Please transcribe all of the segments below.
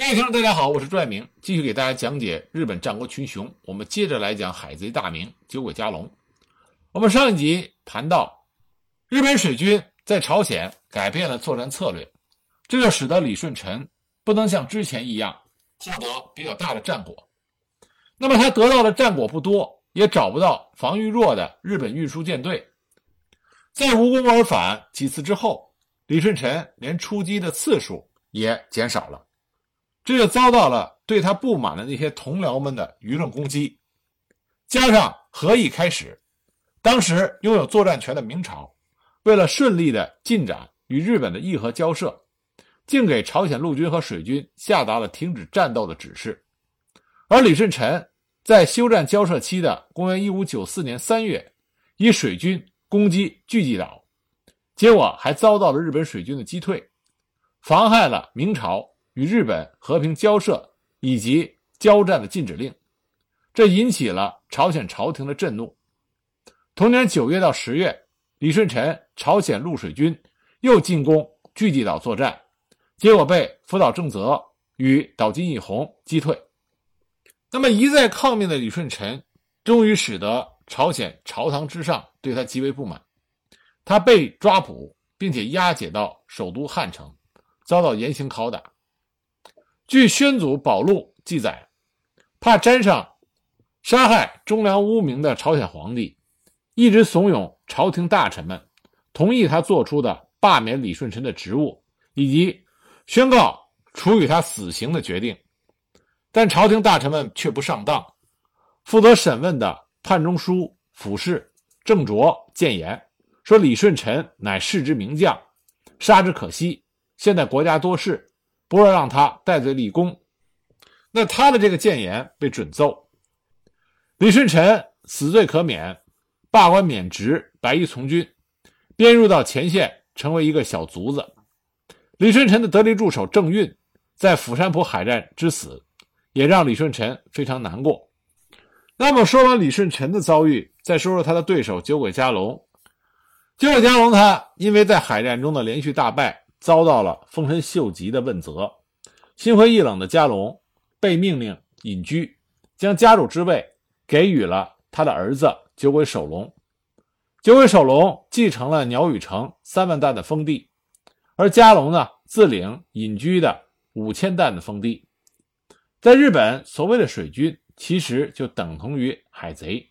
各位听众大家好，我是朱爱明，继续给大家讲解日本战国群雄。我们接着来讲海贼大名酒鬼加龙。我们上一集谈到日本水军在朝鲜改变了作战策略，这就使得李舜臣不能像之前一样获得比较大的战果。那么他得到的战果不多，也找不到防御弱的日本运输舰队。在无功而返几次之后，李舜臣连出击的次数也减少了，这就遭到了对他不满的那些同僚们的舆论攻击。加上和议开始，当时拥有作战权的明朝为了顺利的进展与日本的议和交涉，竟给朝鲜陆军和水军下达了停止战斗的指示。而李舜臣在休战交涉期的公元1594年3月以水军攻击巨济岛，结果还遭到了日本水军的击退，妨害了明朝与日本和平交涉以及交战的禁止令，这引起了朝鲜朝廷的震怒。同年9月到10月，李舜臣朝鲜陆水军又进攻巨济岛作战，结果被福岛正则与岛津义弘击退。那么一再抗命的李舜臣终于使得朝鲜朝堂之上对他极为不满，他被抓捕并且押解到首都汉城，遭到严刑拷打。据宣祖宝录记载，怕沾上杀害忠良污名的朝鲜皇帝一直怂恿朝廷大臣们同意他做出的罢免李舜臣的职务以及宣告处以他死刑的决定，但朝廷大臣们却不上当。负责审问的判中书、府士、郑卓谏言说，李舜臣乃世之名将，杀之可惜，现在国家多事，不若让他戴罪立功。那他的这个谏言被准奏，李舜臣死罪可免，罢官免职，白衣从军，编入到前线成为一个小卒子。李舜臣的得力助手郑运在釜山浦海战之死也让李舜臣非常难过。那么说完李舜臣的遭遇，再说说他的对手酒鬼加龙。酒鬼加龙他因为在海战中的连续大败遭到了丰臣秀吉的问责，心灰意冷的加龙被命令隐居，将家主之位给予了他的儿子酒鬼守隆。酒鬼守隆继承了鸟羽城3万担的封地，而加龙呢自领隐居的5000担的封地。在日本，所谓的水军其实就等同于海贼，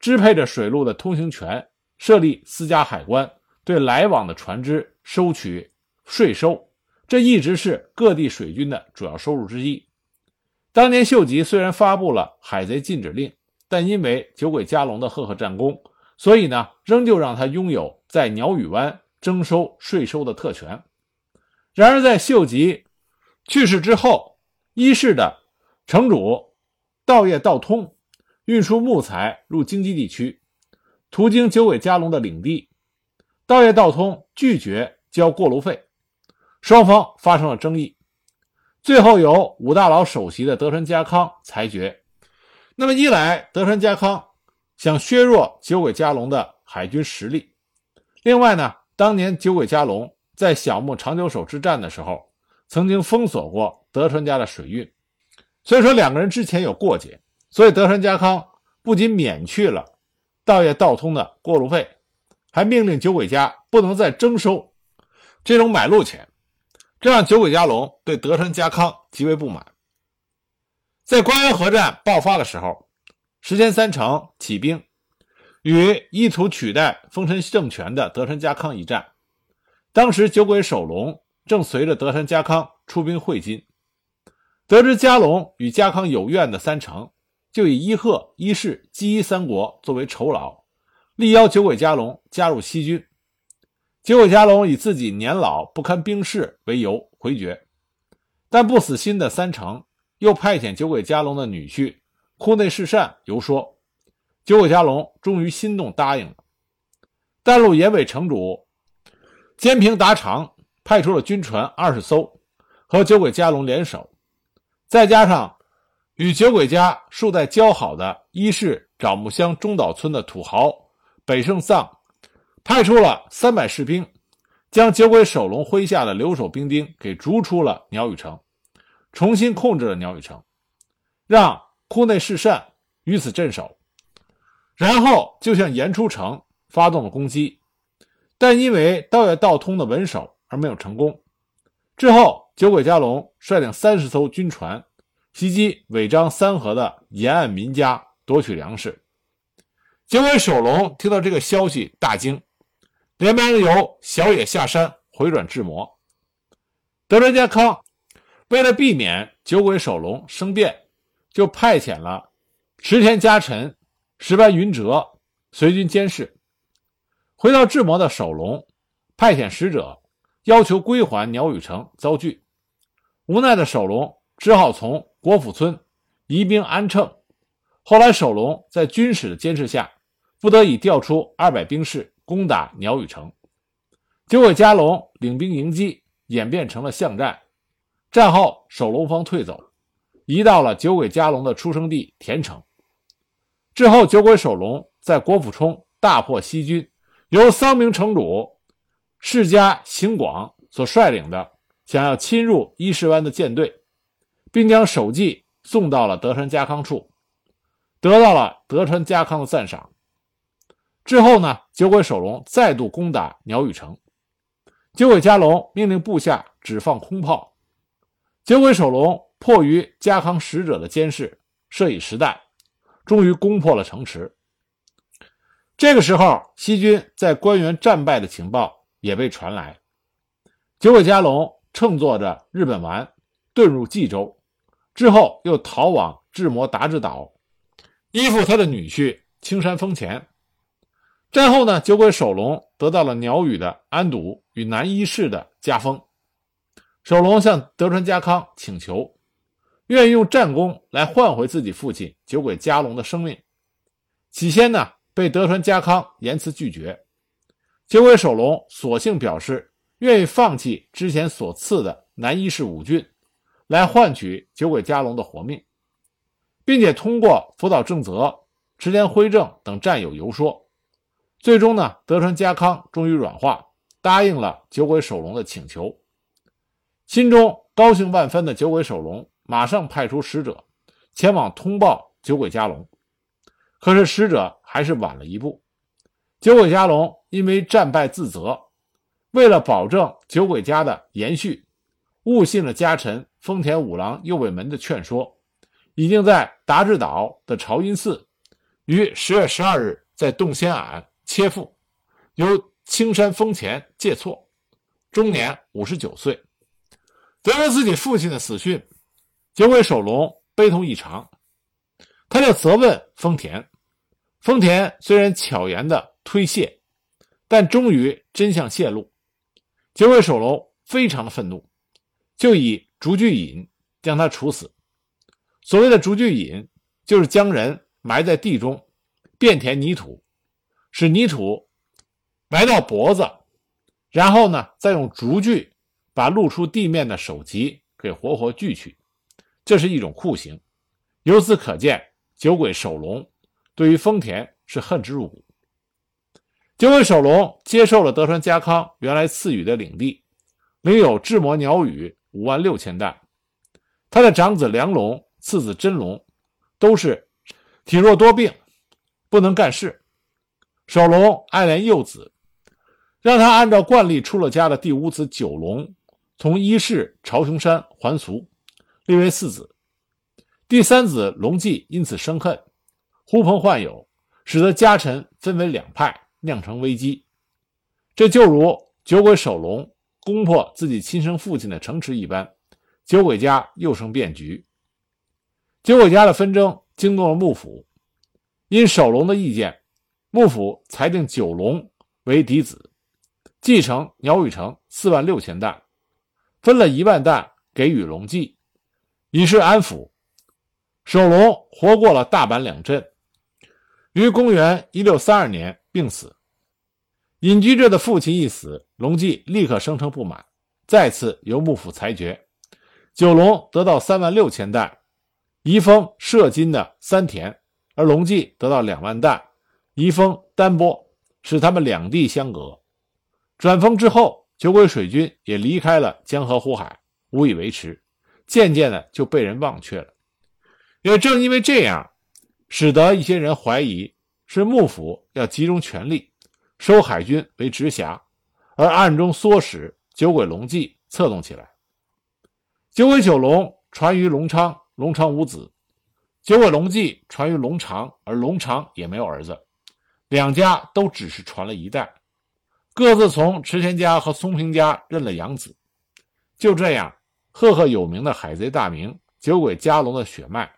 支配着水路的通行权，设立私家海关，对来往的船只收取税收，这一直是各地水军的主要收入之一。当年秀吉虽然发布了海贼禁止令，但因为酒鬼加龙的赫赫战功，所以呢仍旧让他拥有在鸟羽湾征收税收的特权。然而在秀吉去世之后，伊势的城主稻叶道通运输木材入京畿地区，途经酒鬼加龙的领地，稻叶道通拒绝交过路费，双方发生了争议，最后由五大老首席的德川家康裁决。那么一来，德川家康想削弱酒鬼加龙的海军实力，另外呢，当年酒鬼加龙在小牧长久手之战的时候曾经封锁过德川家的水运，所以说两个人之前有过节，所以德川家康不仅免去了稻叶道通的过路费，还命令酒鬼家不能再征收这种买路钱，这让酒鬼加龙对德川家康极为不满。在关原合战爆发的时候，石田三成起兵，与意图取代丰臣政权的德川家康一战。当时酒鬼守隆正随着德川家康出兵会津，得知加龙与家康有怨的三成就以伊贺、伊势、纪伊三国作为酬劳，力邀酒鬼加龙加入西军。酒鬼加龙以自己年老不堪兵事为由回绝，但不死心的三成又派遣酒鬼加龙的女婿库内氏善游说，酒鬼加龙终于心动答应了。但陆野尾城主兼平达长派出了军船20艘和酒鬼加龙联手，再加上与酒鬼家数代交好的伊势沼木乡中岛村的土豪北胜藏派出了300士兵，将酒鬼守隆麾下的留守兵丁给逐出了鸟羽城，重新控制了鸟语城，让库内氏善于此镇守，然后就向盐出城发动了攻击，但因为道也道通的文守而没有成功。之后酒鬼加龙率领30艘军船袭击尾张三河的沿岸民家，夺取粮食。酒鬼守龙听到这个消息大惊，连忙由小野下山回转智摩。德川家康为了避免酒鬼守龙生变，就派遣了池田家臣、石白云哲随军监视。回到智摩的守龙派遣使者要求归还鸟语城遭拒，无奈的守龙只好从国府村移兵安城。后来守龙在军使的监视下，不得已调出200兵士攻打鸟语城，结果加龙领兵迎击，演变成了巷战。战后守龙方退走，移到了酒鬼加龙的出生地田城。之后酒鬼守龙在国府冲大破西军，由桑名城主世家行广所率领的想要侵入伊势湾的舰队，并将首级送到了德川家康处，得到了德川家康的赞赏。之后呢，酒鬼守龙再度攻打鸟语城，酒鬼加龙命令部下只放空炮。酒鬼守龙迫于家康使者的监视，射以实弹，终于攻破了城池。这个时候西军在官员战败的情报也被传来，酒鬼加龙乘坐着日本丸遁入冀州，之后又逃往智摩达之岛，依附他的女婿青山丰前。战后呢，酒鬼守龙得到了鸟羽的安堵与南伊势的加封。守龙向德川家康请求，愿意用战功来换回自己父亲酒鬼加龙的生命。起先呢，被德川家康严辞拒绝。酒鬼守龙索性表示愿意放弃之前所赐的南伊势五郡，来换取酒鬼加龙的活命，并且通过福岛正则、池田辉正等战友游说，最终呢，德川家康终于软化，答应了酒鬼守龙的请求。心中高兴万分的酒鬼守龙马上派出使者前往通报酒鬼加龙，可是使者还是晚了一步。酒鬼加龙因为战败自责，为了保证酒鬼家的延续，误信了家臣丰田五郎右卫门的劝说，已经在达志岛的朝音寺于10月12日在洞仙庵切腹，由青山丰前介错，终年59岁。得知自己父亲的死讯，酒鬼守龙悲痛异常，他就责问丰田。丰田虽然巧言的推卸，但终于真相泄露，酒鬼守龙非常的愤怒，就以竹具引将他处死。所谓的竹具引，就是将人埋在地中，遍填泥土，使泥土埋到脖子，然后呢，再用竹具把露出地面的首级给活活锯去，这是一种酷刑。由此可见，酒鬼守龙对于丰田是恨之入骨。酒鬼守龙接受了德川家康原来赐予的领地，领有智摩鸟羽56000担。他的长子良龙、次子真龙都是体弱多病，不能干事。守龙爱怜幼子，让他按照惯例出了家的第5子九龙从伊势朝雄山还俗，立为4子。第3子龙纪因此生恨，呼朋唤友，使得家臣分为两派，酿成危机。这就如酒鬼守龙攻破自己亲生父亲的城池一般，酒鬼家又生变局。酒鬼家的纷争惊动了幕府，因守龙的意见，幕府裁定九龙为嫡子，继承鸟羽城46000担，分了10000担给予龙纪，以示安抚。守龙活过了大阪两震，于公元1632年病死。隐居着的父亲一死，龙纪立刻声称不满，再次由幕府裁决，九龙得到36000担，移封涉金的三田，而龙纪得到20000担，移封丹波，使他们两地相隔。转封之后，酒鬼水军也离开了江河湖海，无以维持，渐渐的就被人忘却了。也正因为这样，使得一些人怀疑是幕府要集中权力收海军为直辖，而暗中唆使酒鬼龙纪策动起来。酒鬼九龙传于隆昌，隆昌无子；酒鬼龙纪传于隆长，而隆长也没有儿子。两家都只是传了一代，各自从池田家和松平家认了养子。就这样，赫赫有名的海贼大名酒鬼家龙的血脉，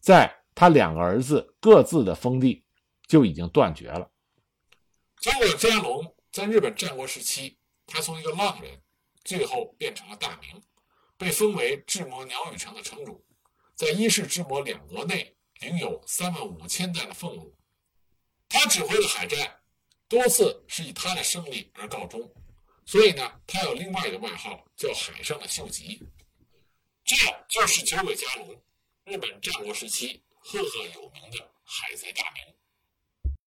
在他两个儿子各自的封地就已经断绝了。酒鬼家龙在日本战国时期，他从一个浪人最后变成了大名，被封为智摩鸟羽城的城主，在伊势智摩两国内领有35000担的俸禄。他指挥的海战多次是以他的胜利而告终，所以呢，他有另外一个外号叫海上的秀吉。这就是酒鬼家龙，日本战国时期赫赫有名的